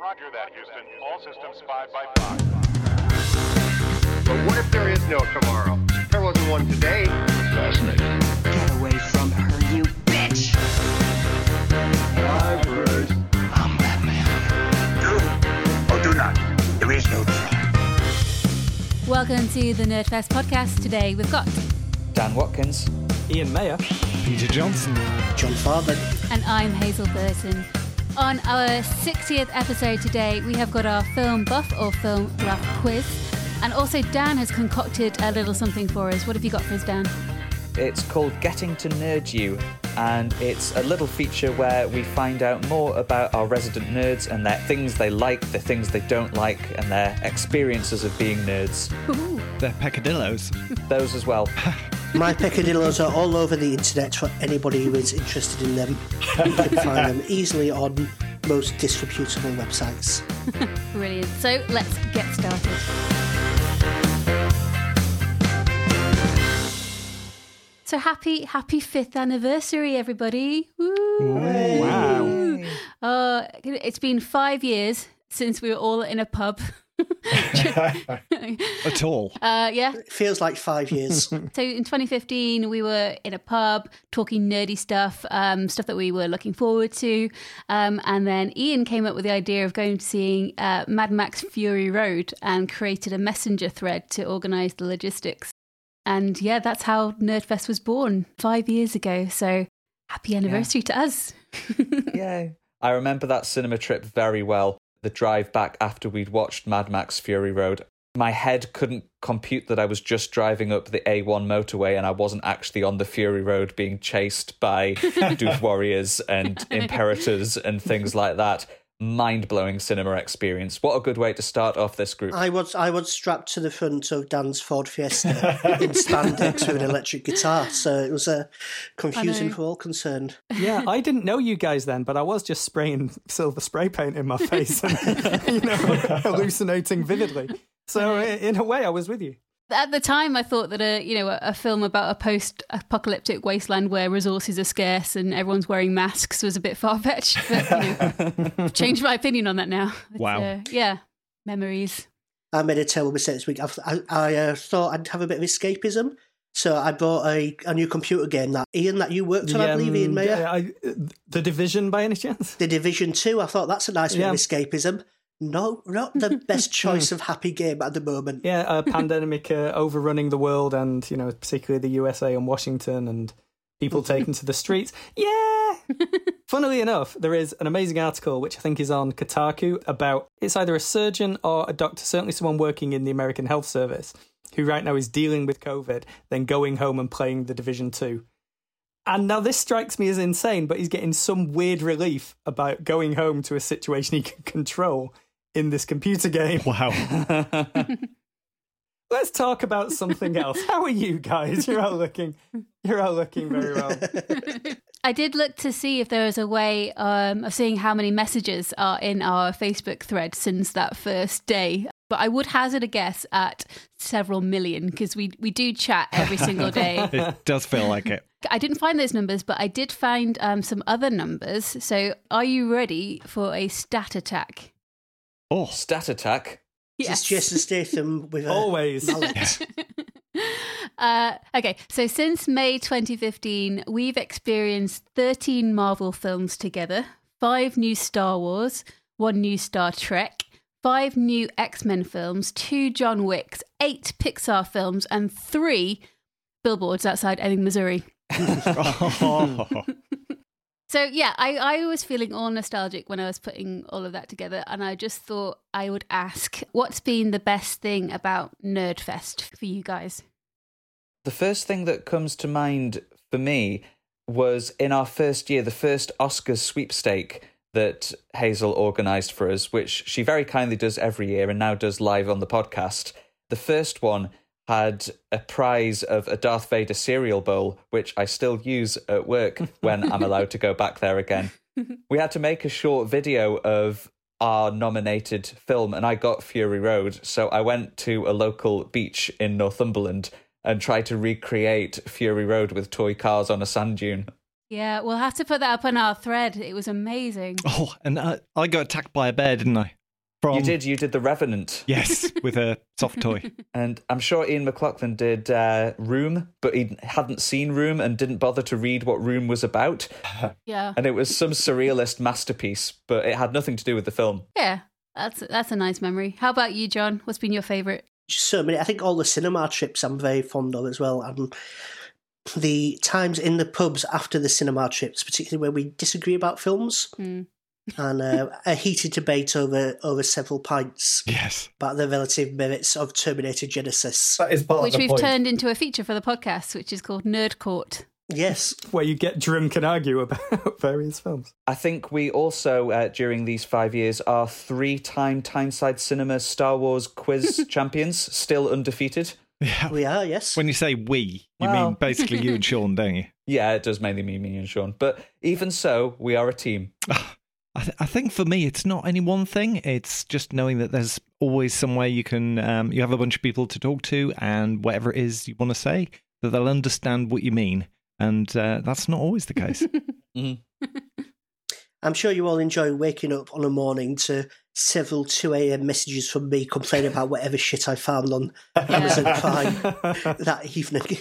Roger that, Houston. All systems 5 by 5. But what if there is no tomorrow? There wasn't one today. Fascinating. Get away from her, you bitch! I'm Batman. Do or do not. There is no try. Welcome to the Nerdfest podcast. Today we've got Dan Watkins, Ian Mayer, Peter Johnson, John Farben, and I'm Hazel Burton. On our 60th episode today, we have got our film buff or film rap quiz, and also Dan has concocted a little something for us. What have you got for us, Dan? It's called Getting to Nerd You, and it's a little feature where we find out more about our resident nerds and their things they like, the things they don't like, and their experiences of being nerds. Ooh. Their peccadillos. Those as well. My peccadillos are all over the internet for anybody who is interested in them. You can find them easily on most disreputable websites. Brilliant. So let's get started. So happy 5th anniversary, everybody. Woo! Wow. It's been 5 years since we were all in a pub. At all. Yeah. It feels like 5 years. So in 2015, we were in a pub talking nerdy stuff, stuff that we were looking forward to. And then Ian came up with the idea of going to seeing Mad Max Fury Road and created a messenger thread to organise the logistics. And yeah, that's how Nerdfest was born 5 years ago. So happy anniversary to us. Yeah. I remember that cinema trip very well. The drive back after we'd watched Mad Max Fury Road. My head couldn't compute that I was just driving up the A1 motorway and I wasn't actually on the Fury Road being chased by Doof Warriors and Imperators and things like that. Mind-blowing cinema experience. What a good way to start off this group. I was strapped to the front of Dan's Ford Fiesta in spandex with an electric guitar, so it was confusing for all concerned. Yeah, I didn't know you guys then, but I was just spraying silver spray paint in my face and hallucinating vividly. So in a way, I was with you. At the time, I thought that a film about a post-apocalyptic wasteland where resources are scarce and everyone's wearing masks was a bit far-fetched. But, I've changed my opinion on that now. Wow. Memories. I made a terrible mistake this week. I thought I'd have a bit of escapism, so I bought a new computer game that you worked on, I believe, Ian Mayer. Yeah, The Division, by any chance? The Division 2. I thought that's a nice bit of escapism. No, not the best choice of happy game at the moment. Yeah, a pandemic overrunning the world and, particularly the USA and Washington and people taken to the streets. Yeah! Funnily enough, there is an amazing article, which I think is on Kotaku, about it's either a surgeon or a doctor, certainly someone working in the American Health Service, who right now is dealing with COVID, then going home and playing The Division 2. And now this strikes me as insane, but he's getting some weird relief about going home to a situation he can control in this computer game. Wow. Let's talk about something else. How are you guys? You're all looking very well. I did look to see if there was a way of seeing how many messages are in our Facebook thread since that first day. But I would hazard a guess at several million because we do chat every single day. It does feel like it. I didn't find those numbers, but I did find some other numbers. So are you ready for a stat attack? Oh, stat attack. Yes. Is Jason Statham with always. Okay, so since May 2015, we've experienced 13 Marvel films together, 5 new Star Wars, 1 new Star Trek, 5 new X-Men films, 2 John Wicks, 8 Pixar films, and 3 billboards outside Ebbing, Missouri. So yeah, I was feeling all nostalgic when I was putting all of that together, and I just thought I would ask, what's been the best thing about Nerdfest for you guys? The first thing that comes to mind for me was in our first year, the first Oscars sweepstake that Hazel organised for us, which she very kindly does every year and now does live on the podcast. The first one had a prize of a Darth Vader cereal bowl, which I still use at work when I'm allowed to go back there again. We had to make a short video of our nominated film, and I got Fury Road. So I went to a local beach in Northumberland and tried to recreate Fury Road with toy cars on a sand dune. Yeah, we'll have to put that up on our thread. It was amazing. Oh, and I got attacked by a bear, didn't I? You did The Revenant. Yes, with a soft toy. And I'm sure Ian McLaughlin did Room, but he hadn't seen Room and didn't bother to read what Room was about. Yeah. And it was some surrealist masterpiece, but it had nothing to do with the film. Yeah, that's a nice memory. How about you, John? What's been your favourite? So many. I think all the cinema trips I'm very fond of as well. And the times in the pubs after the cinema trips, particularly where we disagree about films. Mm. And a heated debate over several pints. Yes. About the relative merits of Terminator Genisys. That is part of the point. Which we've turned into a feature for the podcast, which is called Nerd Court. Yes. Where you get drunk and argue about various films. I think we also, during these 5 years, are 3-time Tyneside Cinema Star Wars quiz champions, still undefeated. Yeah. We are, yes. When you say we, you mean basically you and Sean, don't you? Yeah, it does mainly mean me and Sean. But even so, we are a team. I think for me, it's not any one thing. It's just knowing that there's always some way you can, you have a bunch of people to talk to, and whatever it is you want to say, that they'll understand what you mean. And that's not always the case. Mm-hmm. I'm sure you all enjoy waking up on a morning to several 2 a.m. messages from me complaining about whatever shit I found on Amazon Prime that evening.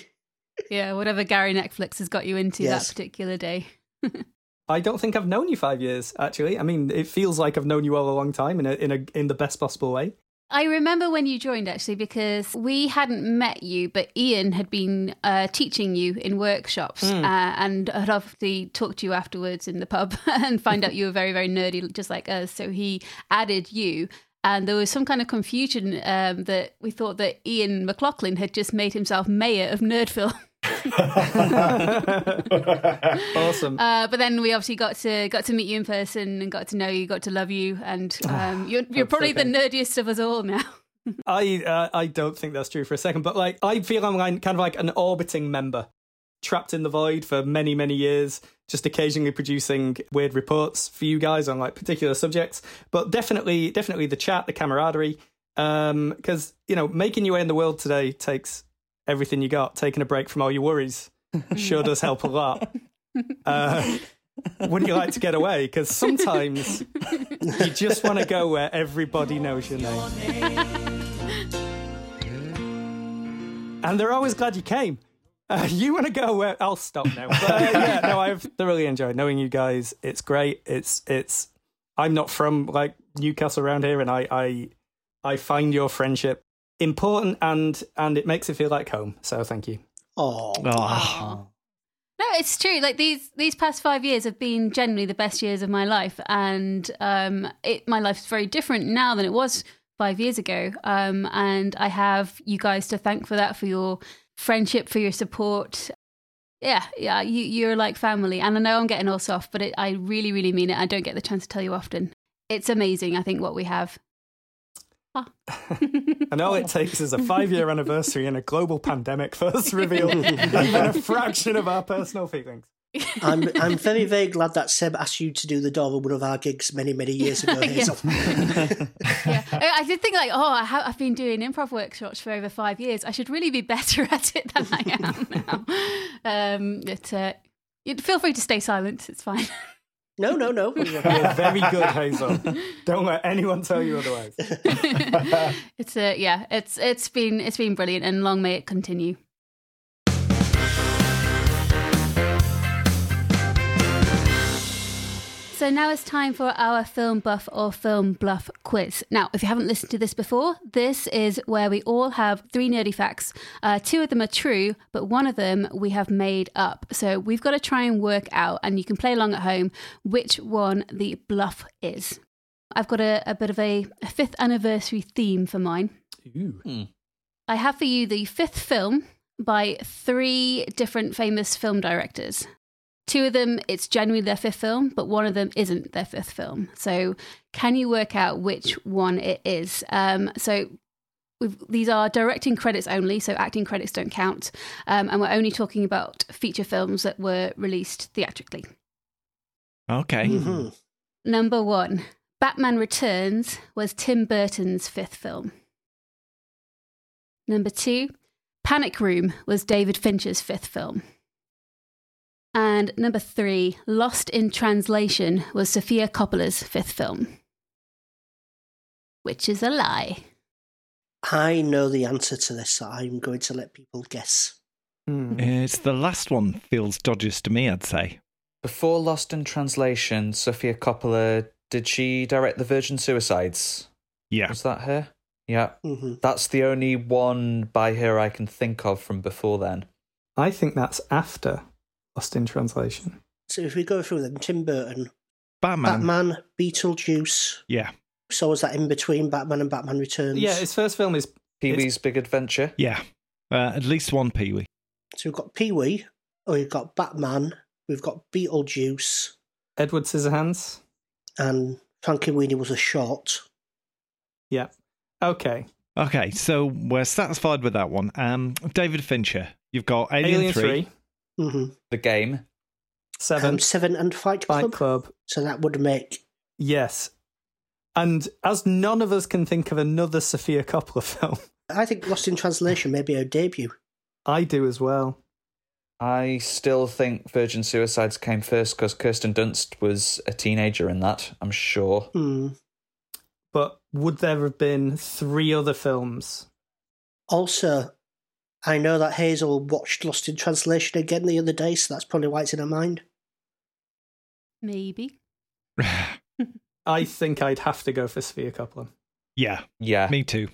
Yeah, whatever Gary Netflix has got you into that particular day. I don't think I've known you 5 years, actually. I mean, it feels like I've known you all a long time in the best possible way. I remember when you joined, actually, because we hadn't met you, but Ian had been teaching you in workshops and had obviously talked to you afterwards in the pub and found out you were very, very nerdy, just like us. So he added you. And there was some kind of confusion that we thought that Ian McLaughlin had just made himself mayor of Nerdville. Awesome. But then we obviously got to meet you in person and got to know you, got to love you, and you're probably the nerdiest of us all now. I don't think that's true for a second, but like I feel I'm kind of like an orbiting member, trapped in the void for many, many years, just occasionally producing weird reports for you guys on like particular subjects, but definitely the chat, the camaraderie, because making your way in the world today takes everything you got. Taking a break from all your worries sure does help a lot. Wouldn't you like to get away? Because sometimes you just want to go where everybody knows your name. And they're always glad you came. You want to go where... I'll stop now. But, I've thoroughly enjoyed knowing you guys. It's great. It's. I'm not from like Newcastle around here, and I find your friendship important, and it makes it feel like home. So thank you. Oh. No, it's true. Like these past 5 years have been generally the best years of my life, and my life is very different now than it was 5 years ago. And I have you guys to thank for that, for your friendship, for your support. Yeah, you're like family, and I know I'm getting all soft, but I really, really mean it. I don't get the chance to tell you often. It's amazing, I think, what we have. And all it takes is a 5-year anniversary and a global pandemic for us to reveal even a fraction of our personal feelings. I'm very, very glad that Seb asked you to do the door of one of our gigs many, many years ago. Yeah. I did think like, I've been doing improv workshops for over 5 years. I should really be better at it than I am now. Feel free to stay silent. It's fine. No. You're very good, Hazel. Don't let anyone tell you otherwise. It's been brilliant, and long may it continue. So now it's time for our Film Buff or Film Bluff quiz. Now, if you haven't listened to this before, this is where we all have 3 nerdy facts. 2 of them are true, but 1 of them we have made up. So we've got to try and work out, and you can play along at home, which one the bluff is. I've got a bit of a 5th anniversary theme for mine. Ooh. Hmm. I have for you the 5th film by 3 different famous film directors. 2 of them, it's genuinely their 5th film, but 1 of them isn't their 5th film. So can you work out which one it is? These are directing credits only, so acting credits don't count. And we're only talking about feature films that were released theatrically. Okay. Mm-hmm. Number 1, Batman Returns was Tim Burton's 5th film. Number 2, Panic Room was David Fincher's 5th film. And number 3, Lost in Translation was Sofia Coppola's 5th film. Which is a lie. I know the answer to this, so I'm going to let people guess. It's the last one feels dodgiest to me, I'd say. Before Lost in Translation, Sofia Coppola, did she direct The Virgin Suicides? Yeah. Was that her? Yeah. Mm-hmm. That's the only one by her I can think of from before then. I think that's after Lost in Translation. So if we go through them, Tim Burton. Batman, Beetlejuice. Yeah. So was that in between Batman and Batman Returns? Yeah, his first film is Pee-wee's Big Adventure. Yeah, at least one Pee-wee. So we've got Pee-wee, or we've got Batman, we've got Beetlejuice. Edward Scissorhands. And Frankenweenie was a short. Yeah, okay. Okay, so we're satisfied with that one. David Fincher, you've got Alien 3. Mm-hmm. The Game. Seven and Fight Club. So that would make... Yes. And as none of us can think of another Sofia Coppola film... I think Lost in Translation may be her debut. I do as well. I still think Virgin Suicides came first because Kirsten Dunst was a teenager in that, I'm sure. Mm. But would there have been 3 other films? Also, I know that Hazel watched Lost in Translation again the other day, so that's probably why it's in her mind. Maybe. I think I'd have to go for Sofia Coppola. Yeah. Me too.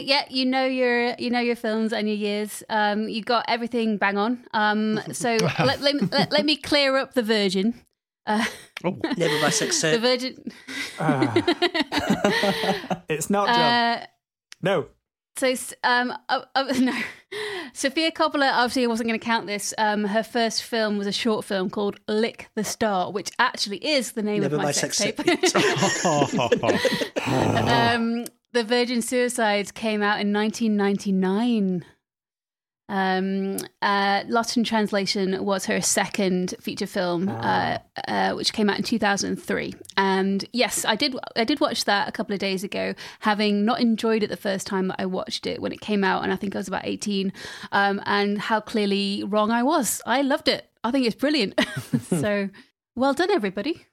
Yeah, you know your films and your years. You got everything bang on. So let me clear up The Virgin. Never by success. The Virgin. It's not John. No. So no. Sofia Coppola obviously wasn't going to count this. Her first film was a short film called Lick the Star, which actually is the name of my sex tape. The Virgin Suicides came out in 1999. Lost in Translation was her second feature film, which came out in 2003. And yes, I did watch that a couple of days ago, having not enjoyed it the first time that I watched it when it came out, and I think I was about 18. And how clearly wrong I was. I loved it. I think it's brilliant. So, well done, everybody.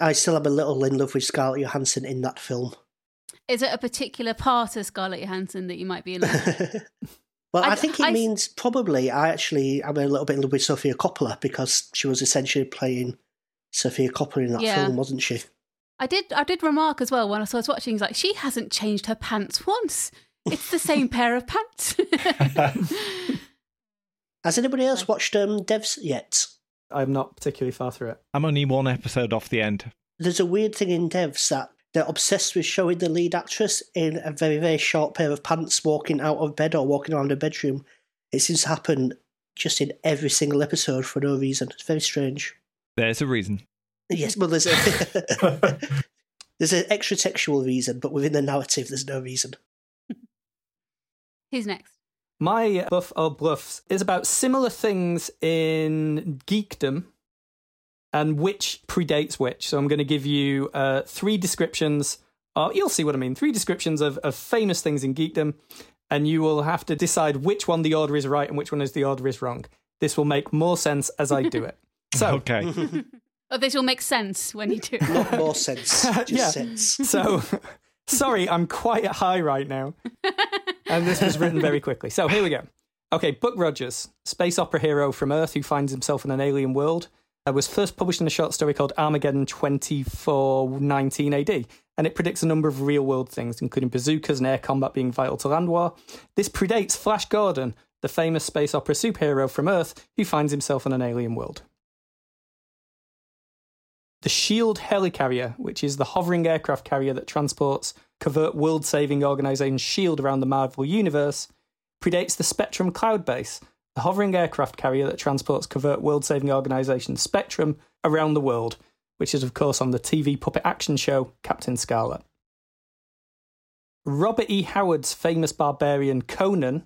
I still am a little in love with Scarlett Johansson in that film. Is it a particular part of Scarlett Johansson that you might be in love with? Well, I think it means probably I'm a little bit in love with Sofia Coppola because she was essentially playing Sofia Coppola in that film, wasn't she? I did remark as well when I was watching, it's like, she hasn't changed her pants once. It's the same pair of pants. Has anybody else watched Devs yet? I'm not particularly far through it. I'm only one episode off the end. There's a weird thing in Devs that they're obsessed with showing the lead actress in a very, very short pair of pants walking out of bed or walking around her bedroom. It seems to happen just in every single episode for no reason. It's very strange. There's a reason. Yes, well, there's an extra textual reason, but within the narrative, there's no reason. Who's next? My Buff or Bluffs is about similar things in geekdom, and which predates which. So I'm going to give you 3 descriptions. You'll see what I mean. 3 descriptions of famous things in geekdom. And you will have to decide which one the order is right and which one is the order is wrong. This will make more sense as I do it. So okay. Oh, this will make sense when you do it. Not more sense. Just sense. So, sorry, I'm quite high right now. And this was written very quickly. So here we go. Okay, Buck Rogers, space opera hero from Earth who finds himself in an alien world. It was first published in a short story called Armageddon 2419 AD, and it predicts a number of real-world things, including bazookas and air combat being vital to land war. This predates Flash Gordon, the famous space opera superhero from Earth who finds himself in an alien world. The SHIELD helicarrier, which is the hovering aircraft carrier that transports covert world-saving organisation SHIELD around the Marvel Universe, predates the Spectrum cloud base, the hovering aircraft carrier that transports covert world-saving organisation Spectrum around the world, which is, of course, on the TV puppet action show Captain Scarlet. Robert E. Howard's famous barbarian Conan,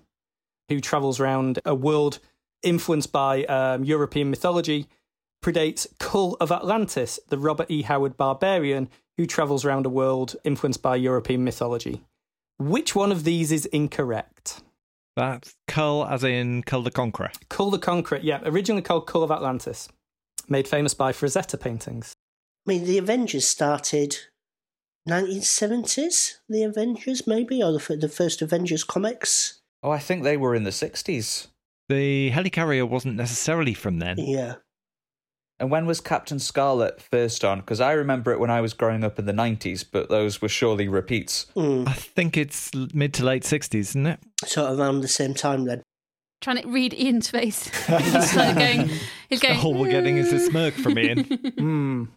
who travels around a world influenced by European mythology, predates Kull of Atlantis, the Robert E. Howard barbarian who travels around a world influenced by European mythology. Which one of these is incorrect? That's Kull as in Kull the Conqueror. Kull the Conqueror, yeah. Originally called Kull of Atlantis. Made famous by Frazetta paintings. I mean, the Avengers started 1970s, the Avengers maybe, or the first Avengers comics. Oh, I think they were in the 60s. The helicarrier wasn't necessarily from then. Yeah. And when was Captain Scarlet first on? Because I remember it when I was growing up in the 90s, but those were surely repeats. Mm. I think it's mid to late 60s, isn't it? Sort of around the same time then. Trying to read Ian's face. he's going, all we're getting is a smirk from Ian. Mm.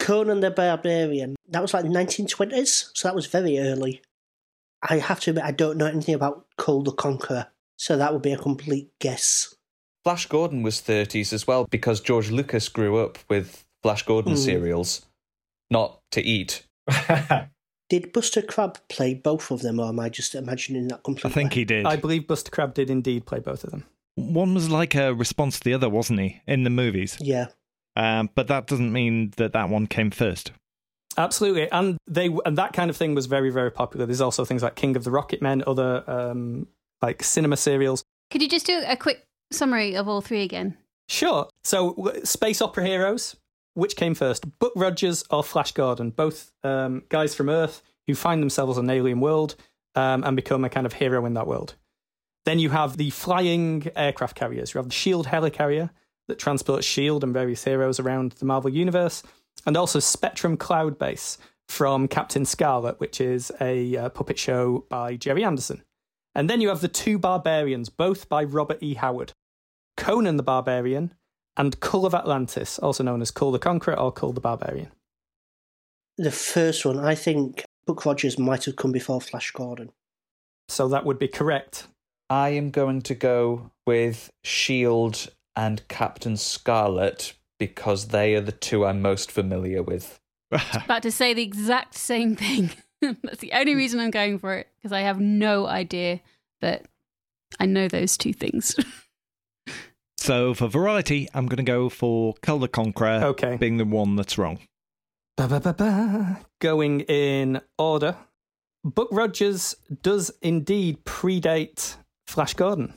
Conan the Barbarian. That was like the 1920s, so that was very early. I have to admit, I don't know anything about Kull the Conqueror, so that would be a complete guess. Flash Gordon was 30s as well, because George Lucas grew up with Flash Gordon cereals, not to eat. Did Buster Crabbe play both of them, or am I just imagining that completely? I think he did. I believe Buster Crabbe did indeed play both of them. One was like a response to the other, wasn't he, in the movies? Yeah. But that doesn't mean that one came first. Absolutely, and that kind of thing was very, very popular. There's also things like King of the Rocket Men, other like cinema serials. Could you just do a quick summary of all three again? Sure. So, space opera heroes. Which came first, Buck Rogers or Flash Gordon? Both guys from Earth who find themselves on an alien world and become a kind of hero in that world. Then you have the flying aircraft carriers. You have the SHIELD helicarrier that transports SHIELD and various heroes around the Marvel Universe, and also Spectrum Cloud Base from Captain Scarlet, which is a puppet show by Gerry Anderson. And then you have the two Barbarians, both by Robert E. Howard. Conan the Barbarian and Kull of Atlantis, also known as Kull the Conqueror or Kull the Barbarian. The first one, I think Buck Rogers might have come before Flash Gordon. So that would be correct. I am going to go with SHIELD and Captain Scarlet because they are the two I'm most familiar with. I was about to say the exact same thing. That's the only reason I'm going for it, because I have no idea that I know those two things. So for variety, I'm going to go for Kull the Conqueror being the one that's wrong. Going in order, Buck Rogers does indeed predate Flash Gordon.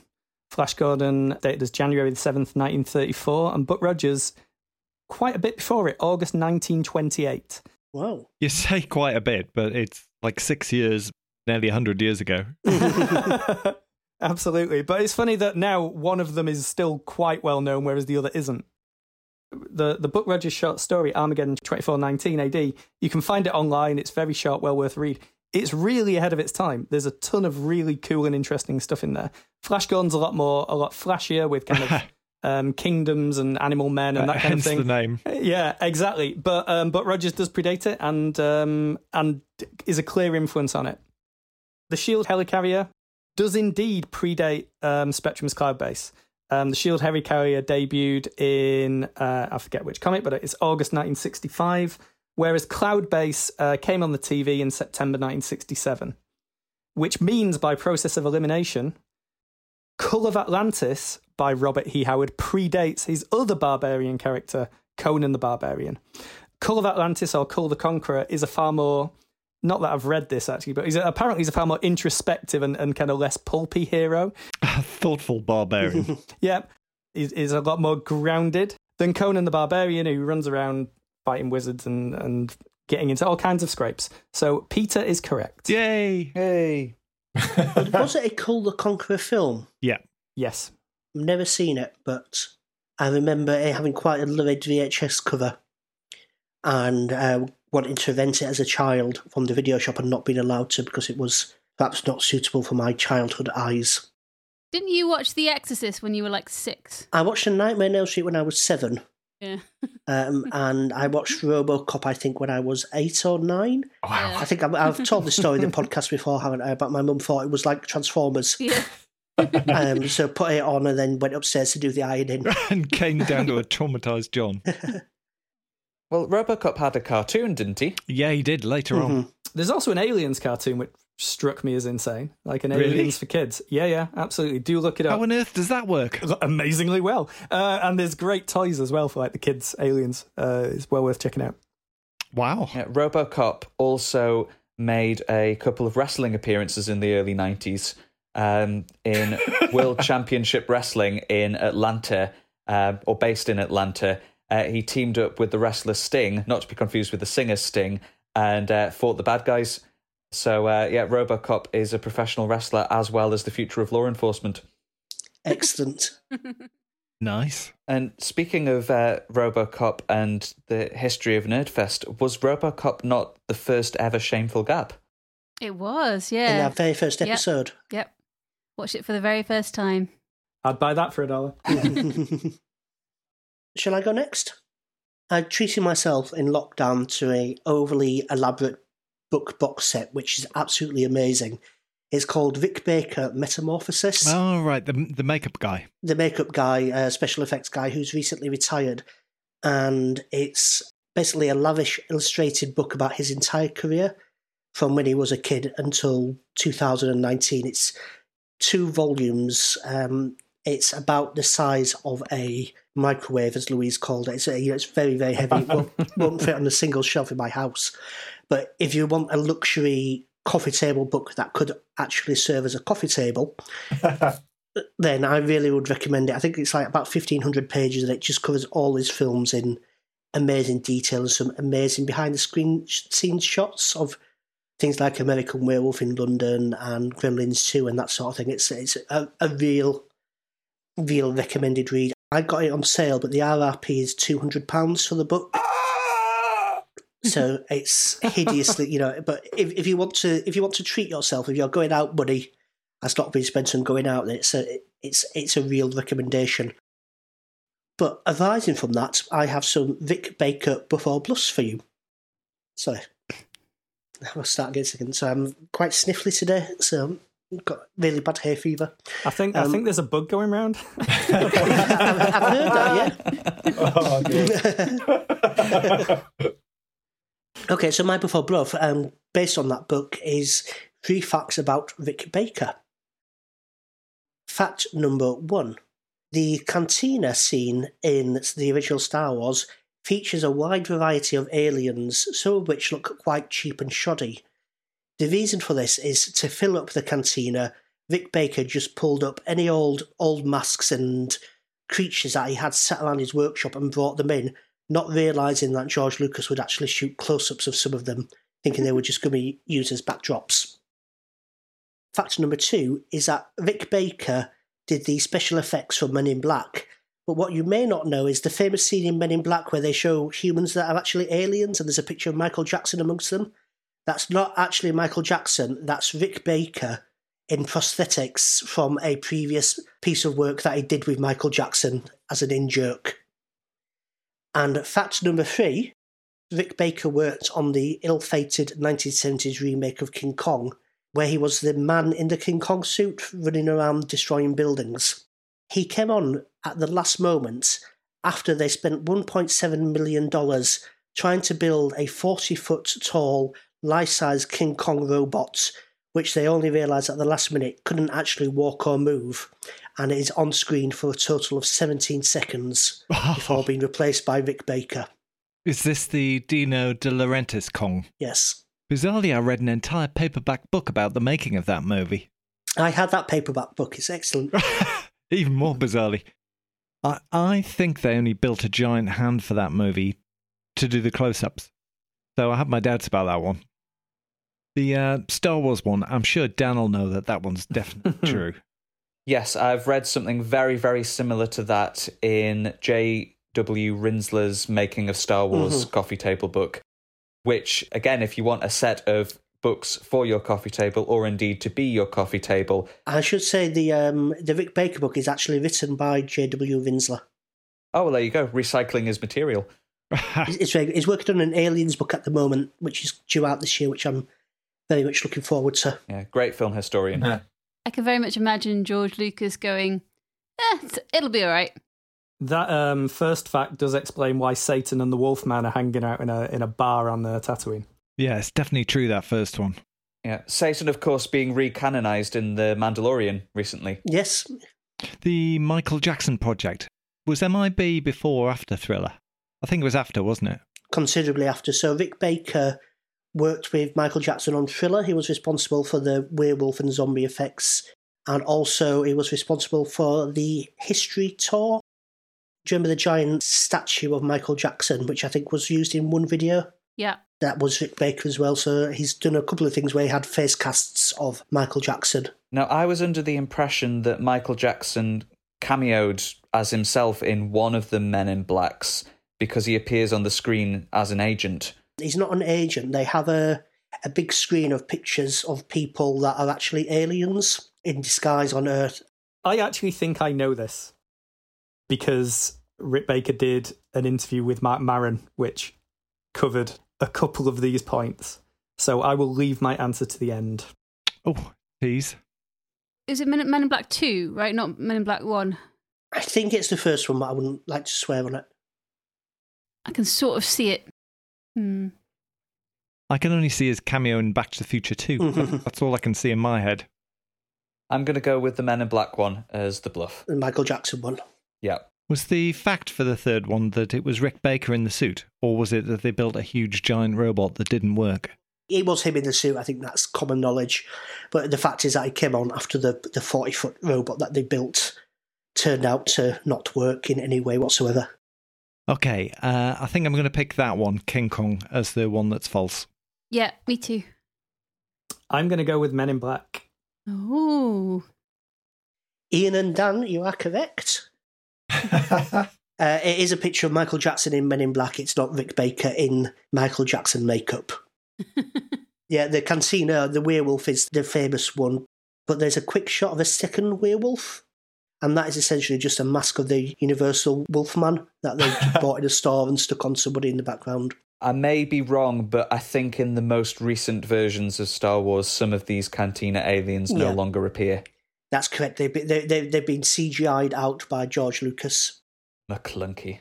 Flash Gordon dated as January the 7th, 1934, and Buck Rogers quite a bit before it, August 1928. Wow. You say quite a bit, but it's like 6 years, nearly 100 years ago. Absolutely. But it's funny that now one of them is still quite well known, whereas the other isn't. The Buck Rogers short story, Armageddon 2419 AD, you can find it online. It's very short, well worth a read. It's really ahead of its time. There's a ton of really cool and interesting stuff in there. Flash Gordon's a lot flashier with kind of kingdoms and animal men and that kind of thing. Hence the name. Yeah, exactly. But Rogers does predate it and is a clear influence on it. The SHIELD helicarrier does indeed predate Spectrum's Cloud Base. The SHIELD helicarrier debuted in, I forget which comic, but it's August 1965, whereas Cloud Base came on the TV in September 1967, which means, by process of elimination, Kull of Atlantis by Robert E. Howard predates his other barbarian character, Conan the Barbarian. Kull of Atlantis, or Kull the Conqueror, is a far more... Not that I've read this, actually, but he's apparently a far more introspective and kind of less pulpy hero. A thoughtful barbarian. Yeah, he's a lot more grounded than Conan the Barbarian, who runs around fighting wizards and getting into all kinds of scrapes. So Peter is correct. Yay! Hey! Was it a Kull the Conqueror film? Yeah. Yes. I've never seen it, but I remember it having quite a lurid VHS cover. And... wanting to rent it as a child from the video shop and not being allowed to because it was perhaps not suitable for my childhood eyes. Didn't you watch The Exorcist when you were like 6? I watched A Nightmare on Elm Street when I was 7. Yeah. And I watched RoboCop, I think, when I was 8 or 9. Wow. Yeah. I think I've told this story in the podcast before, haven't I, about my mum thought it was like Transformers. Yeah. So put it on and then went upstairs to do the ironing. And came down to a traumatised John. Well, RoboCop had a cartoon, didn't he? Yeah, he did, later on. There's also an Aliens cartoon, which struck me as insane. Like an Aliens for kids. Yeah, yeah, absolutely. Do look it up. How on earth does that work? Amazingly well. And there's great toys as well for like the kids' Aliens. It's well worth checking out. Wow. Yeah, RoboCop also made a couple of wrestling appearances in the early 90s. in World Championship Wrestling in Atlanta, or based in Atlanta. He teamed up with the wrestler Sting, not to be confused with the singer Sting, and fought the bad guys. So, yeah, RoboCop is a professional wrestler as well as the future of law enforcement. Excellent. Nice. And speaking of RoboCop and the history of Nerdfest, was RoboCop not the first ever Shameful Gap? It was, yeah. In our very first episode. Yep. Watched it for the very first time. I'd buy that for $1. Shall I go next? I treated myself in lockdown to a overly elaborate book box set, which is absolutely amazing. It's called Rick Baker Metamorphosis. Oh, right, the makeup guy. The makeup guy, special effects guy who's recently retired. And it's basically a lavish illustrated book about his entire career from when he was a kid until 2019. It's 2 volumes. It's about the size of a microwave, as Louise called it. It's, you know, it's very, very heavy. It won't fit on a single shelf in my house. But if you want a luxury coffee table book that could actually serve as a coffee table, then I really would recommend it. I think it's like about 1,500 pages and it just covers all his films in amazing detail and some amazing behind-the-screen scenes shots of things like American Werewolf in London and Gremlins 2 and that sort of thing. It's a real recommended read. I got it on sale, but the RRP is £200 for the book. So it's hideously, you know. But if you want to treat yourself, if you're going out, buddy, that's not being spent on going out. It's a real recommendation. But arising from that, I have some Rick Baker Buffalo Plus for you. Sorry, I'll start again a second. So I'm quite sniffly today. So I've got really bad hay fever. I think there's a bug going around. I've heard that. Yeah. Oh, dear. Okay, so my Buffalo Bluff, based on that book, is 3 facts about Rick Baker. Fact number 1. The cantina scene in the original Star Wars features a wide variety of aliens, some of which look quite cheap and shoddy. The reason for this is to fill up the cantina, Rick Baker just pulled up any old masks and creatures that he had set around his workshop and brought them in, not realising that George Lucas would actually shoot close-ups of some of them, thinking they were just going to be used as backdrops. Fact number 2 is that Rick Baker did the special effects for Men in Black, but what you may not know is the famous scene in Men in Black where they show humans that are actually aliens and there's a picture of Michael Jackson amongst them. That's not actually Michael Jackson, that's Rick Baker in prosthetics from a previous piece of work that he did with Michael Jackson as an in-joke. And fact number 3, Rick Baker worked on the ill-fated 1970s remake of King Kong, where he was the man in the King Kong suit running around destroying buildings. He came on at the last moment after they spent $1.7 million trying to build a 40-foot tall, life-size King Kong robot, which they only realised at the last minute couldn't actually walk or move, and it is on screen for a total of 17 seconds before being replaced by Rick Baker. Is this the Dino De Laurentiis Kong? Yes. Bizarrely, I read an entire paperback book about the making of that movie. I had that paperback book. It's excellent. Even more bizarrely. I think they only built a giant hand for that movie to do the close-ups. So I have my doubts about that one. The Star Wars one, I'm sure Dan will know that one's definitely true. Yes, I've read something very, very similar to that in J.W. Rinsler's Making of Star Wars coffee table book, which, again, if you want a set of books for your coffee table or indeed to be your coffee table... I should say the Rick Baker book is actually written by J.W. Rinsler. Oh, well, there you go. Recycling his material. He's working on an Aliens book at the moment, which is due out this year, which I'm very much looking forward to. Yeah, great film historian. Yeah. I can very much imagine George Lucas going, it'll be all right. That first fact does explain why Satan and the Wolfman are hanging out in a bar on the Tatooine. Yeah, it's definitely true, that first one. Yeah, Satan, of course, being re-canonised in The Mandalorian recently. Yes. The Michael Jackson project. Was MIB before or after Thriller? I think it was after, wasn't it? Considerably after. So Rick Baker worked with Michael Jackson on Thriller. He was responsible for the werewolf and zombie effects and also he was responsible for the history tour. Do you remember the giant statue of Michael Jackson, which I think was used in one video? Yeah. That was Rick Baker as well, so he's done a couple of things where he had face casts of Michael Jackson. Now, I was under the impression that Michael Jackson cameoed as himself in one of the Men in Blacks because he appears on the screen as an agent. He's not an agent. They have a big screen of pictures of people that are actually aliens in disguise on Earth. I actually think I know this because Rick Baker did an interview with Mark Maron, which covered a couple of these points. So I will leave my answer to the end. Oh, please. Is it Men in Black 2, right? Not Men in Black 1? I think it's the first one, but I wouldn't like to swear on it. I can sort of see it. Hmm. I can only see his cameo in Back to the Future 2. Mm-hmm. That's all I can see in my head. I'm going to go with the Men in Black one as the bluff. The Michael Jackson one. Yeah. Was the fact for the third one that it was Rick Baker in the suit, or was it that they built a huge giant robot that didn't work? It was him in the suit, I think that's common knowledge. But the fact is that he came on after the 40-foot robot that they built turned out to not work in any way whatsoever. Okay, I think I'm going to pick that one, King Kong, as the one that's false. Yeah, me too. I'm going to go with Men in Black. Oh. Ian and Dan, you are correct. It is a picture of Michael Jackson in Men in Black. It's not Rick Baker in Michael Jackson makeup. Yeah, the cantina, the werewolf is the famous one, but there's a quick shot of a second werewolf, and that is essentially just a mask of the Universal Wolfman that they bought in a store and stuck on somebody in the background. I may be wrong, but I think in the most recent versions of Star Wars, some of these cantina aliens no longer appear. That's correct. They've been CGI'd out by George Lucas. McClunky.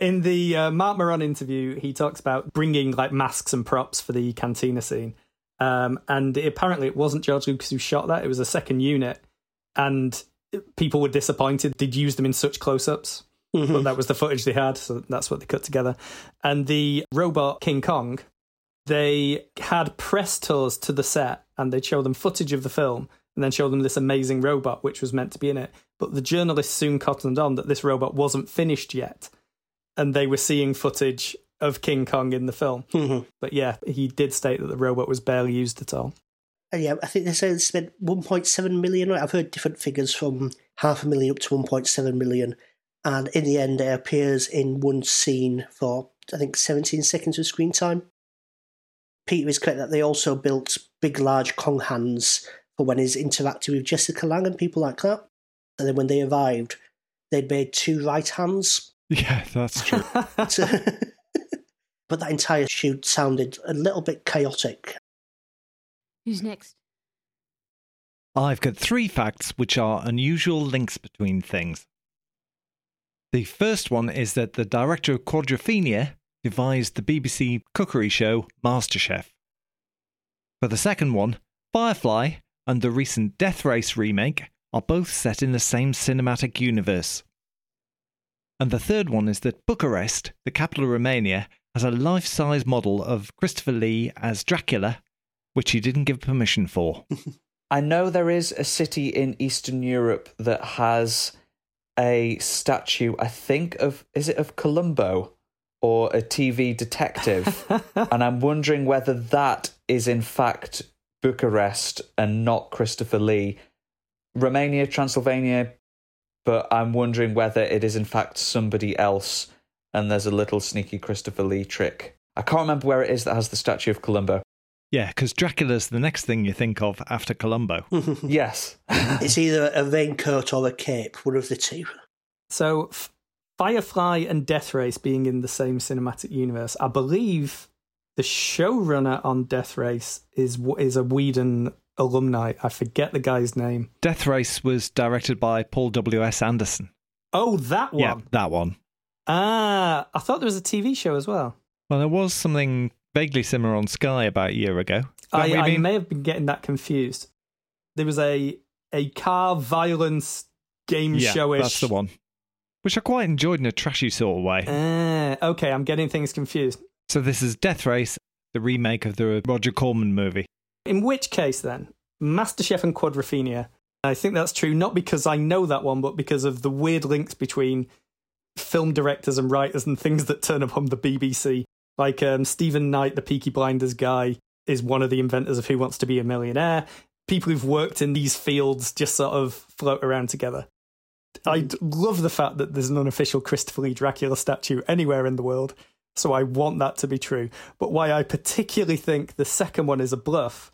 In the Mark Maron interview, he talks about bringing like masks and props for the cantina scene. And apparently it wasn't George Lucas who shot that. It was a second unit. And people were disappointed. They'd used them in such close-ups. Mm-hmm. But that was the footage they had, so that's what they cut together. And the robot King Kong, they had press tours to the set and they'd show them footage of the film and then show them this amazing robot, which was meant to be in it. But the journalists soon cottoned on that this robot wasn't finished yet. And they were seeing footage of King Kong in the film. Mm-hmm. But yeah, he did state that the robot was barely used at all. Yeah, I think they say they spent 1.7 million. I've heard different figures from half a million up to 1.7 million. And in the end, it appears in one scene for, I think, 17 seconds of screen time. Peter is correct that they also built big, large Kong hands for when he's interacting with Jessica Lange and people like that. And then when they arrived, they'd made two right hands. Yeah, that's true. But that entire shoot sounded a little bit chaotic. Who's next? I've got three facts which are unusual links between things. The first one is that the director of Quadrophenia devised the BBC cookery show MasterChef. For the second one, Firefly and the recent Death Race remake are both set in the same cinematic universe. And the third one is that Bucharest, the capital of Romania, has a life-size model of Christopher Lee as Dracula, which he didn't give permission for. I know there is a city in Eastern Europe that has a statue, I think, of Columbo or a TV detective? And I'm wondering whether that is in fact Bucharest and not Christopher Lee. Romania, Transylvania, but I'm wondering whether it is in fact somebody else and there's a little sneaky Christopher Lee trick. I can't remember where it is that has the statue of Columbo. Yeah, because Dracula's the next thing you think of after Columbo. Yes. It's either a raincoat or a cape, one of the two. So Firefly and Death Race being in the same cinematic universe, I believe the showrunner on Death Race is a Whedon alumni. I forget the guy's name. Death Race was directed by Paul W.S. Anderson. Oh, that one? Yeah, that one. Ah, I thought there was a TV show as well. Well, there was something vaguely similar on Sky about a year ago. I may have been getting that confused. There was a car violence game showish. That's the one. Which I quite enjoyed in a trashy sort of way. Okay, I'm getting things confused. So this is Death Race, the remake of the Roger Corman movie. In which case then, MasterChef and Quadrophenia. I think that's true, not because I know that one, but because of the weird links between film directors and writers and things that turn up on the BBC. Like Stephen Knight, the Peaky Blinders guy, is one of the inventors of Who Wants to Be a Millionaire. People who've worked in these fields just sort of float around together. I love the fact that there's an unofficial Christopher Lee Dracula statue anywhere in the world, so I want that to be true. But why I particularly think the second one is a bluff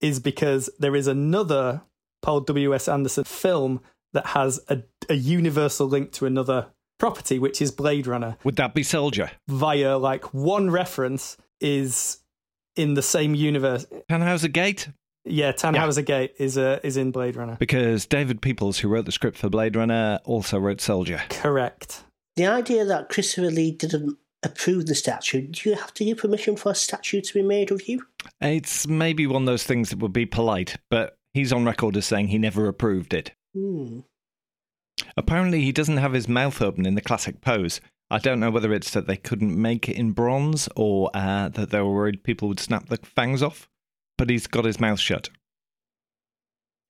is because there is another Paul W.S. Anderson film that has a universal link to another property, which is Blade Runner. Would that be Soldier? Via, like, one reference is in the same universe. Tannhauser Gate? Yeah, Tannhauser Gate is in Blade Runner. Because David Peoples, who wrote the script for Blade Runner, also wrote Soldier. Correct. The idea that Christopher Lee didn't approve the statue, do you have to give permission for a statue to be made of you? It's maybe one of those things that would be polite, but he's on record as saying he never approved it. Apparently he doesn't have his mouth open in the classic pose. I don't know whether it's that they couldn't make it in bronze or that they were worried people would snap the fangs off, but he's got his mouth shut.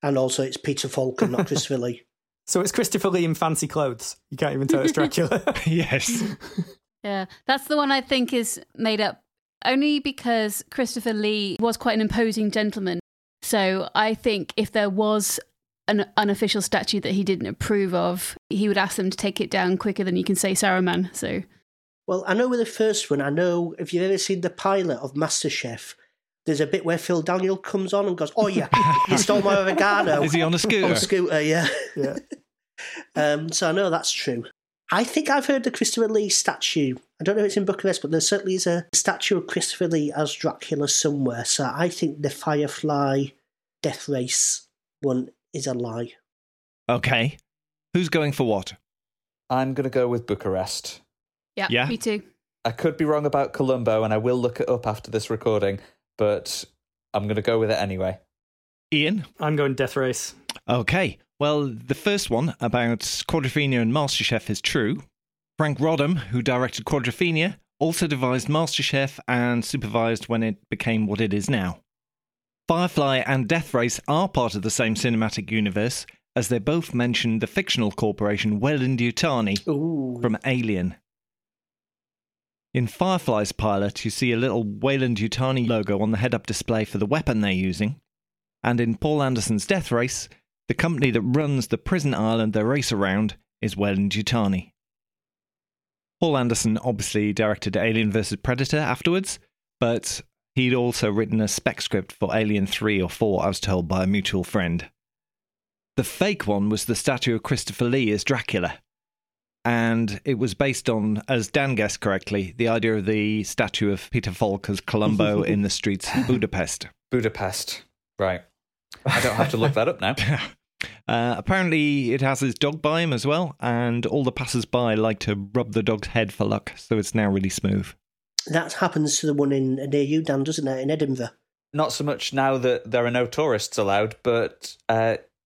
And also it's Peter Falk and not Christopher Lee. So it's Christopher Lee in fancy clothes. You can't even tell it's Dracula. Yes. Yeah, that's the one I think is made up only because Christopher Lee was quite an imposing gentleman. So I think if there was an unofficial statue that he didn't approve of, he would ask them to take it down quicker than you can say Saruman. So, well, I know with the first one, I know if you've ever seen the pilot of MasterChef, there's a bit where Phil Daniel comes on and goes, "Oh yeah, you stole my avocado." Is he on a scooter? On a scooter, yeah. So I know that's true. I think I've heard the Christopher Lee statue. I don't know if it's in Bucharest, but there certainly is a statue of Christopher Lee as Dracula somewhere. So I think the Firefly Death Race one is a lie. Okay. Who's going for what? I'm going to go with Bucharest. Yeah, me too. I could be wrong about Columbo, and I will look it up after this recording, but I'm going to go with it anyway. Ian? I'm going Death Race. Okay. Well, the first one about Quadrophenia and MasterChef is true. Frank Rodham, who directed Quadrophenia, also devised MasterChef and supervised when it became what it is now. Firefly and Death Race are part of the same cinematic universe, as they both mention the fictional corporation Weyland-Yutani from Alien. In Firefly's pilot, you see a little Weyland-Yutani logo on the head-up display for the weapon they're using, and in Paul Anderson's Death Race, the company that runs the prison island they race around is Weyland-Yutani. Paul Anderson obviously directed Alien vs Predator afterwards, but he'd also written a spec script for Alien 3 or 4, I was told by a mutual friend. The fake one was the statue of Christopher Lee as Dracula, and it was based on, as Dan guessed correctly, the idea of the statue of Peter Falk as Columbo in the streets of Budapest. Budapest, right. I don't have to look that up now. Apparently it has his dog by him as well, and all the passers-by like to rub the dog's head for luck, so it's now really smooth. That happens to the one in near you, Dan, doesn't it, in Edinburgh? Not so much now that there are no tourists allowed, but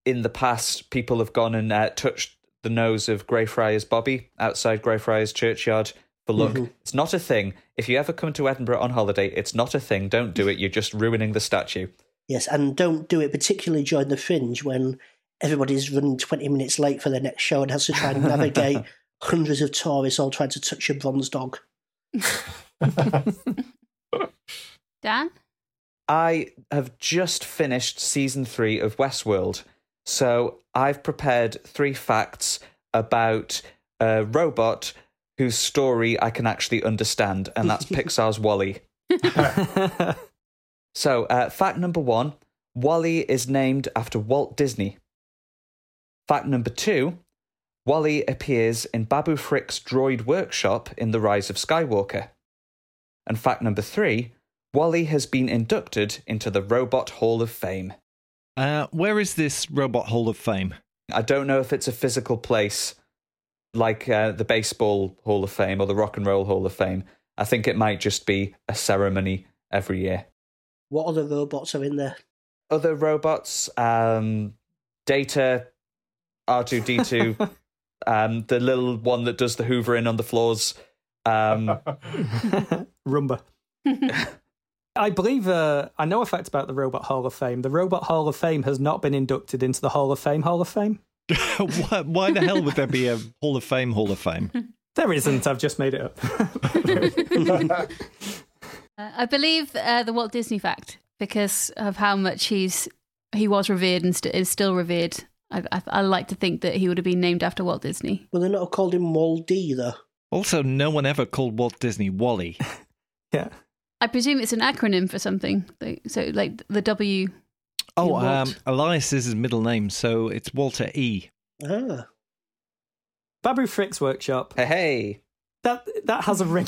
in the past people have gone and touched the nose of Greyfriars Bobby outside Greyfriars Churchyard for luck. Mm-hmm. It's not a thing. If you ever come to Edinburgh on holiday, it's not a thing. Don't do it. You're just ruining the statue. Yes, and don't do it, particularly during the Fringe when everybody's running 20 minutes late for their next show and has to try and navigate hundreds of tourists all trying to touch a bronze dog. Dan? I have just finished season 3 of Westworld, so I've prepared 3 facts about a robot whose story I can actually understand, and that's Pixar's WALL-E. So, fact number 1, WALL-E is named after Walt Disney. Fact number 2, WALL-E appears in Babu Frick's droid workshop in The Rise of Skywalker. And fact number 3, WALL-E has been inducted into the Robot Hall of Fame. Where is this Robot Hall of Fame? I don't know if it's a physical place like the Baseball Hall of Fame or the Rock and Roll Hall of Fame. I think it might just be a ceremony every year. What other robots are in there? Other robots, Data, R2-D2, the little one that does the hoovering on the floors. Roomba. I believe, I know a fact about the Robot Hall of Fame. The Robot Hall of Fame has not been inducted into the Hall of Fame. Why the hell would there be a Hall of Fame? There isn't. I've just made it up. I believe the Walt Disney fact, because of how much he was revered and is still revered. I like to think that he would have been named after Walt Disney. Well, they not have called him Walt-E either. Also, no one ever called Walt Disney WALL-E. Yeah. I presume it's an acronym for something. So, like the W. Oh, Elias is his middle name, so it's Walter E. Ah. Babu Frick's workshop. Hey. That has a ring.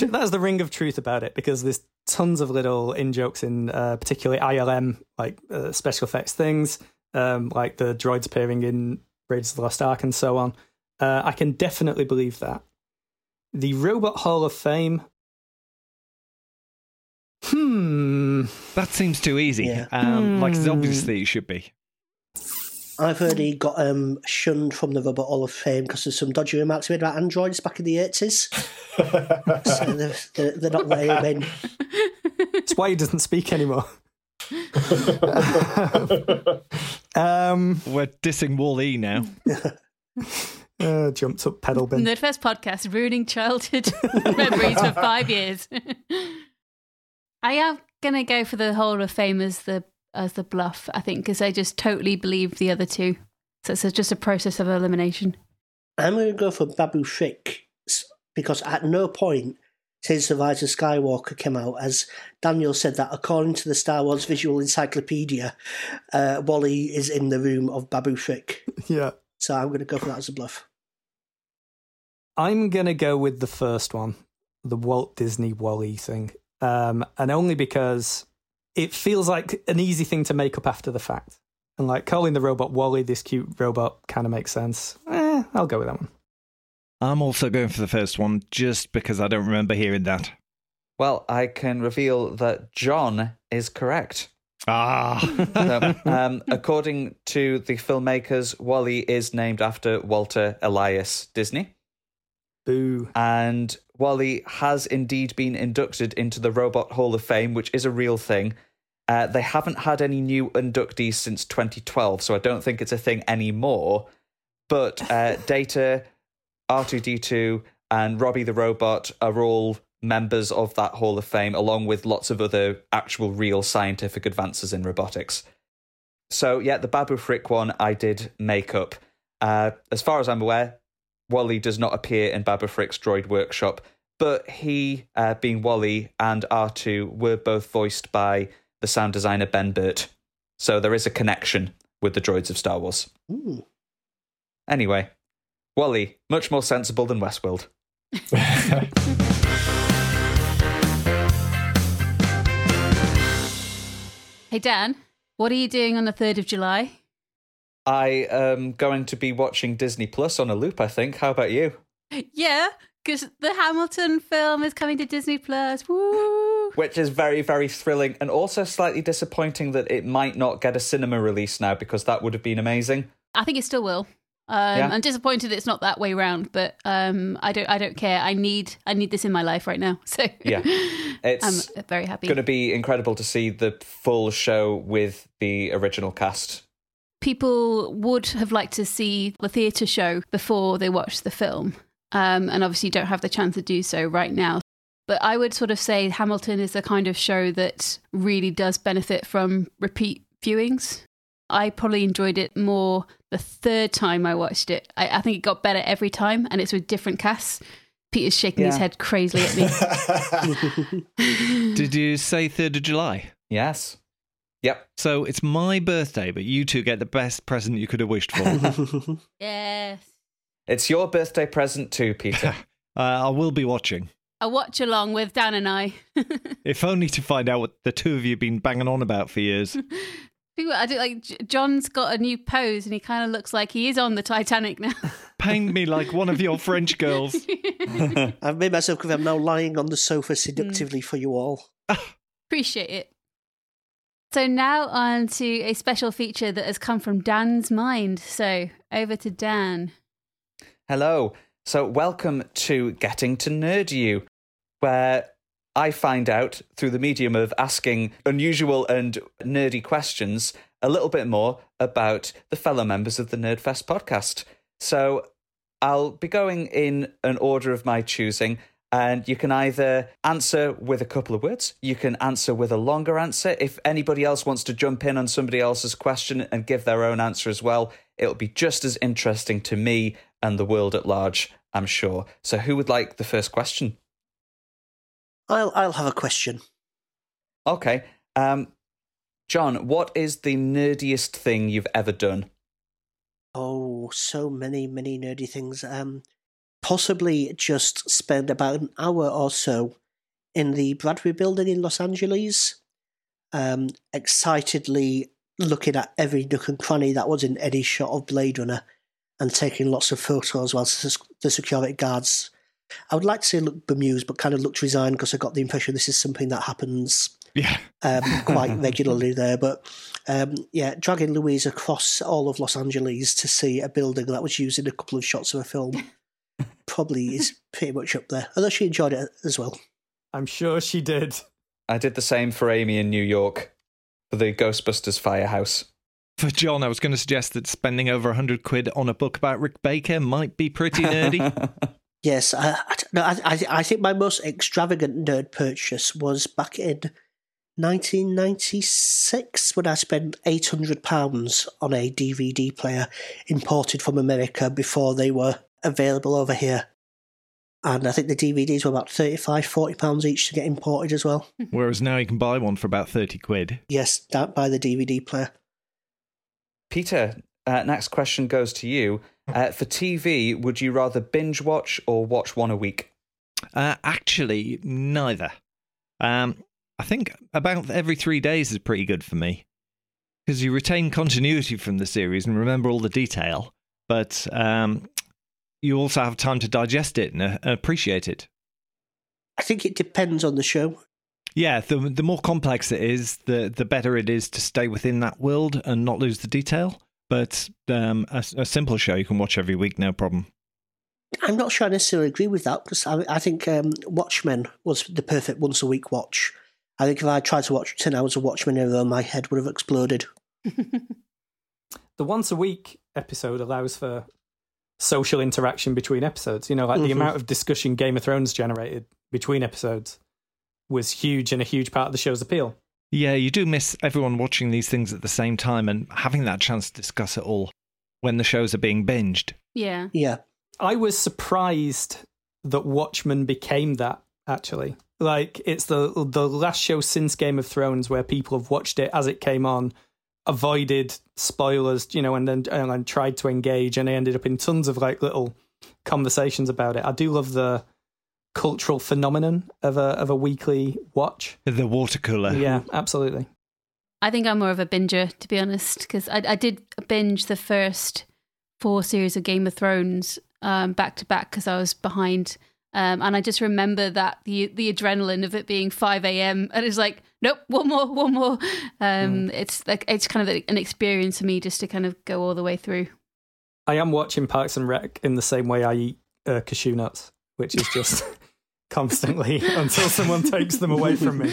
That is the ring of truth about it, because there's tons of little in-jokes in particularly ILM, like special effects things, like the droids appearing in Raiders of the Lost Ark and so on. I can definitely believe that. The Robot Hall of Fame. That seems too easy. Yeah. Like it's obviously it should be. I've heard he got shunned from the Robot Hall of Fame because there's some dodgy remarks made about androids back in the 80s. So they're not letting him in. That's why he doesn't speak anymore. We're dissing Wall-E now. Jumped up pedal bin. Nerdfest podcast, ruining childhood memories for 5 years. I am going to go for the Hall of Fame as the bluff, I think, because I just totally believe the other two. So it's just a process of elimination. I'm going to go for Babu Frick, because at no point since The Rise of Skywalker came out, as Daniel said, that according to the Star Wars Visual Encyclopedia, Wall-E is in the room of Babu Frick. Yeah. So I'm going to go for that as a bluff. I'm going to go with the first one, the Walt Disney Wall-E thing. And only because it feels like an easy thing to make up after the fact. And like calling the robot Wall-E, this cute robot, kind of makes sense. I'll go with that one. I'm also going for the first one, just because I don't remember hearing that. Well, I can reveal that John is correct. So, according to the filmmakers, Wall-E is named after Walter Elias Disney. Boo. And Wall-E has indeed been inducted into the Robot Hall of Fame, which is a real thing. They haven't had any new inductees since 2012, so I don't think it's a thing anymore. But Data, R2-D2, and Robbie the Robot are all members of that Hall of Fame, along with lots of other actual real scientific advances in robotics. So, yeah, the Babu Frick one I did make up. As far as I'm aware, Wall-E does not appear in Babu Frick's Droid Workshop, but he, being Wall-E, and R2 were both voiced by the sound designer Ben Burt. So there is a connection with the droids of Star Wars. Ooh. Anyway, Wall-E, much more sensible than Westworld. Hey Dan, what are you doing on the 3rd of July? I am going to be watching Disney Plus on a loop, I think. How about you? Yeah, because the Hamilton film is coming to Disney Plus. Woo! Which is very, very thrilling, and also slightly disappointing that it might not get a cinema release now, because that would have been amazing. I think it still will. Yeah. I'm disappointed it's not that way round, but I don't care. I need this in my life right now. So yeah, it's I'm very happy. Going to be incredible to see the full show with the original cast. People would have liked to see the theatre show before they watched the film, and obviously don't have the chance to do so right now. But I would sort of say Hamilton is the kind of show that really does benefit from repeat viewings. I probably enjoyed it more the third time I watched it. I think it got better every time, and it's with different casts. Peter's shaking his head crazily at me. Did you say 3rd of July? Yes. Yep. So it's my birthday, but you two get the best present you could have wished for. Yes. It's your birthday present too, Peter. I will be watching. A watch along with Dan and I. If only to find out what the two of you have been banging on about for years. I do, like, John's got a new pose and he kind of looks like he is on the Titanic now. Paint me like one of your French girls. I've made myself because I'm now lying on the sofa seductively for you all. Appreciate it. So now on to a special feature that has come from Dan's mind. So over to Dan. Hello. So welcome to Getting to Nerd You, where I find out through the medium of asking unusual and nerdy questions a little bit more about the fellow members of the Nerdfest podcast. So I'll be going in an order of my choosing, and you can either answer with a couple of words, you can answer with a longer answer. If anybody else wants to jump in on somebody else's question and give their own answer as well, it'll be just as interesting to me and the world at large, I'm sure. So who would like the first question? I'll have a question. Okay. John, what is the nerdiest thing you've ever done? Oh, so many nerdy things. Possibly just spend about an hour or so in the Bradbury building in Los Angeles, excitedly looking at every nook and cranny that was in any shot of Blade Runner and taking lots of photos whilst the security guards, I would like to say look bemused, but kind of looked resigned, because I got the impression this is something that happens quite regularly there. But dragging Louise across all of Los Angeles to see a building that was used in a couple of shots of a film probably is pretty much up there. Although she enjoyed it as well. I'm sure she did. I did the same for Amy in New York, for the Ghostbusters firehouse. For John, I was going to suggest that spending over 100 quid on a book about Rick Baker might be pretty nerdy. Yes, I think my most extravagant nerd purchase was back in 1996 when I spent £800 on a DVD player imported from America before they were available over here. And I think the DVDs were about £35, £40 each to get imported as well. Whereas now you can buy one for about 30 quid. Yes, don't buy the DVD player. Peter, next question goes to you. For TV, would you rather binge watch or watch one a week? Actually, neither. I think about every 3 days is pretty good for me, because you retain continuity from the series and remember all the detail, but you also have time to digest it and appreciate it. I think it depends on the show. Yeah, the more complex it is, the better it is to stay within that world and not lose the detail. But a simple show you can watch every week, no problem. I'm not sure I necessarily agree with that, because I think Watchmen was the perfect once-a-week watch. I think if I tried to watch 10 hours of Watchmen in a row, my head would have exploded. The once-a-week episode allows for social interaction between episodes. You know, like the amount of discussion Game of Thrones generated between episodes was huge and a huge part of the show's appeal. Yeah, you do miss everyone watching these things at the same time and having that chance to discuss it all when the shows are being binged. Yeah. Yeah. I was surprised that Watchmen became that, actually. Like, it's the last show since Game of Thrones where people have watched it as it came on, avoided spoilers, you know, and then tried to engage, and they ended up in tons of, like, little conversations about it. I do love the cultural phenomenon of a weekly watch. The water cooler. Yeah, absolutely. I think I'm more of a binger, to be honest, because I did binge the first 4 series of Game of Thrones back to back because I was behind, and I just remember that the adrenaline of it being 5 a.m. and it's like, nope, one more. It's like, it's kind of an experience for me just to kind of go all the way through. I am watching Parks and Rec in the same way I eat cashew nuts, which is just constantly until someone takes them away from me.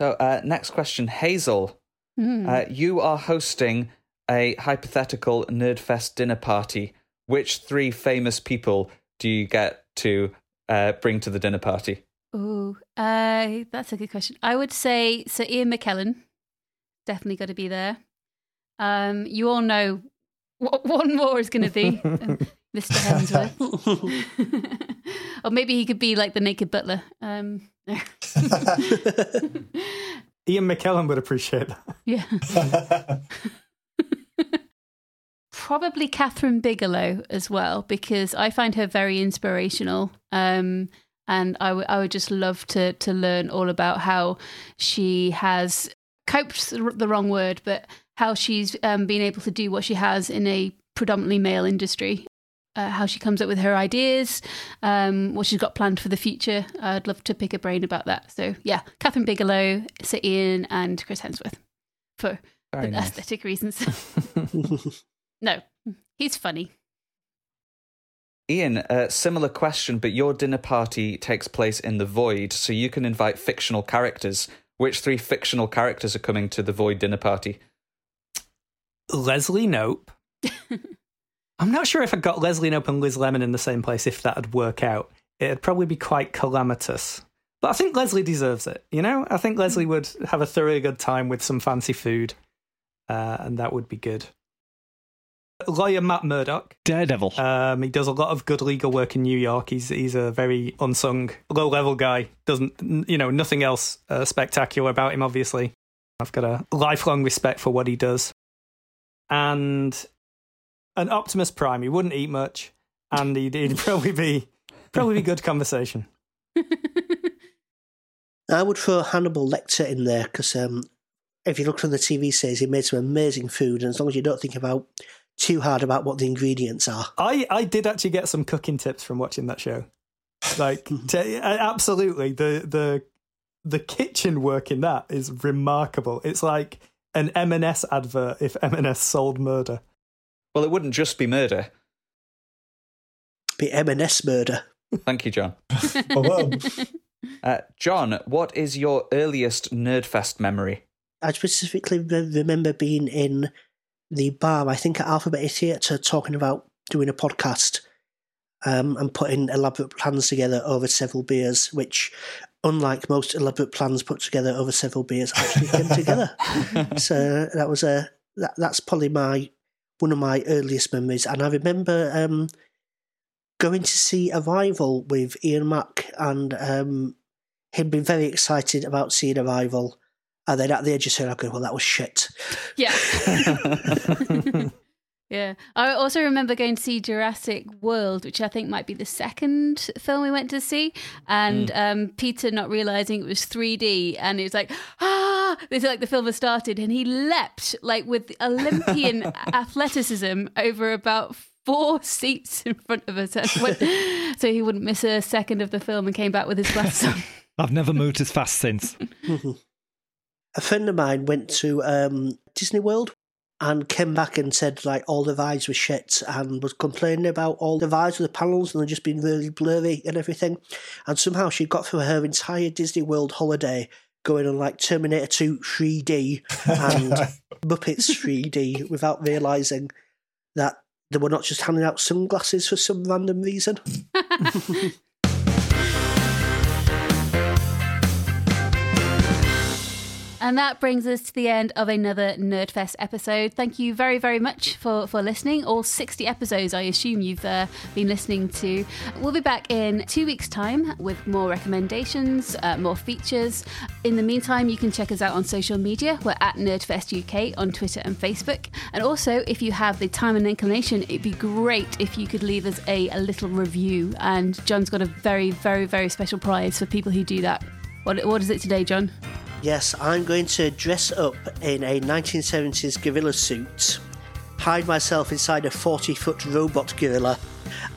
So next question, Hazel. You are hosting a hypothetical Nerdfest dinner party. Which 3 famous people do you get to bring to the dinner party? Oh, that's a good question. I would say Sir Ian McKellen. Definitely got to be there. You all know what one more is going to be. Mr. Hemsworth. Or maybe he could be like the naked butler. Ian McKellen would appreciate that. Yeah. Probably Catherine Bigelow as well, because I find her very inspirational. And I would just love to learn all about how she has coped, the wrong word, but how she's been able to do what she has in a predominantly male industry. How she comes up with her ideas, what she's got planned for the future. I'd love to pick a brain about that. So yeah, Catherine Bigelow, Sir Ian and Chris Hemsworth for aesthetic reasons. No, he's funny. Ian, similar question, but your dinner party takes place in the void, so you can invite fictional characters. Which three fictional characters are coming to the void dinner party? Leslie Knope. I'm not sure if I got Leslie Knope and Liz Lemon in the same place, if that'd work out. It'd probably be quite calamitous. But I think Leslie deserves it, you know? I think Leslie would have a thoroughly good time with some fancy food, and that would be good. Lawyer Matt Murdock. Daredevil. He does a lot of good legal work in New York. He's a very unsung, low-level guy. Doesn't, you know, nothing else spectacular about him, obviously. I've got a lifelong respect for what he does. And an Optimus Prime. He wouldn't eat much, and he'd probably be good conversation. I would throw Hannibal Lecter in there, because if you look from the TV series, he made some amazing food, and as long as you don't think about too hard about what the ingredients are. I did actually get some cooking tips from watching that show. Like, absolutely. The kitchen work in that is remarkable. It's like an M&S advert if M&S sold murder. Well, it wouldn't just be murder. It'd be M&S murder. Thank you, John. John, what is your earliest Nerdfest memory? I specifically remember being in the bar, I think at Alphabet Theatre, talking about doing a podcast and putting elaborate plans together over several beers, which, unlike most elaborate plans put together over several beers, actually came together. So that was that's probably one of my earliest memories. And I remember going to see Arrival with Ian Mack, and he'd been very excited about seeing Arrival. And then at the edge of saying, okay, well, that was shit. Yeah. Yeah. I also remember going to see Jurassic World, which I think might be the second film we went to see. And Peter not realising it was 3D. And he was like, this is like the film has started. And he leapt like with Olympian athleticism over about 4 seats in front of us. So he wouldn't miss a second of the film and came back with his glasses on. I've never moved as fast since. A friend of mine went to Disney World and came back and said, like, all the rides were shit and was complaining about all the rides with the panels and they'd just been really blurry and everything. And somehow she got through her entire Disney World holiday going on, like, Terminator 2 3D and Muppets 3D without realising that they were not just handing out sunglasses for some random reason. And that brings us to the end of another Nerdfest episode. Thank you very, very much for listening. All 60 episodes, I assume, you've been listening to. We'll be back in 2 weeks' time with more recommendations, more features. In the meantime, you can check us out on social media. We're at NerdfestUK on Twitter and Facebook. And also, if you have the time and inclination, it'd be great if you could leave us a little review. And John's got a very, very, very special prize for people who do that. What is it today, John? Yes, I'm going to dress up in a 1970s gorilla suit, hide myself inside a 40-foot robot gorilla,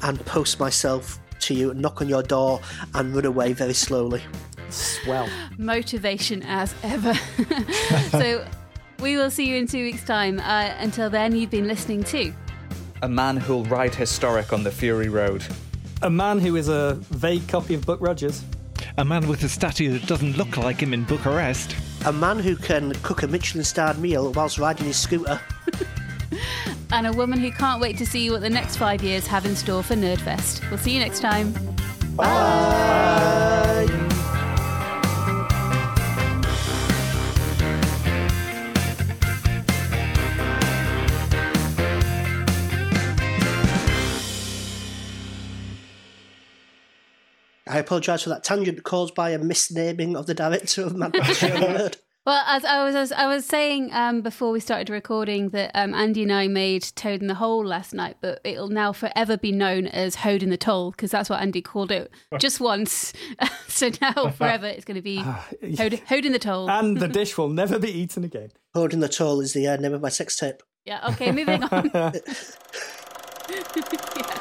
and post myself to you, knock on your door, and run away very slowly. Swell. Motivation as ever. So we will see you in 2 weeks' time. Until then, you've been listening to A Man Who'll Ride Historic on the Fury Road. A man who is a vague copy of Buck Rogers. A man with a statue that doesn't look like him in Bucharest. A man who can cook a Michelin-starred meal whilst riding his scooter. And a woman who can't wait to see what the next 5 years have in store for Nerdfest. We'll see you next time. Bye! Bye. I apologise for that tangent caused by a misnaming of the director of Mad Max Fury Road. Well, as I was saying before we started recording that Andy and I made Toad in the Hole last night, but it'll now forever be known as Hoad in the Toll, because that's what Andy called it just once. So now forever it's going to be Hoad in the Toll. And the dish will never be eaten again. Hoad in the Toll is the name of my sex tape. Yeah, okay, moving on. Yeah.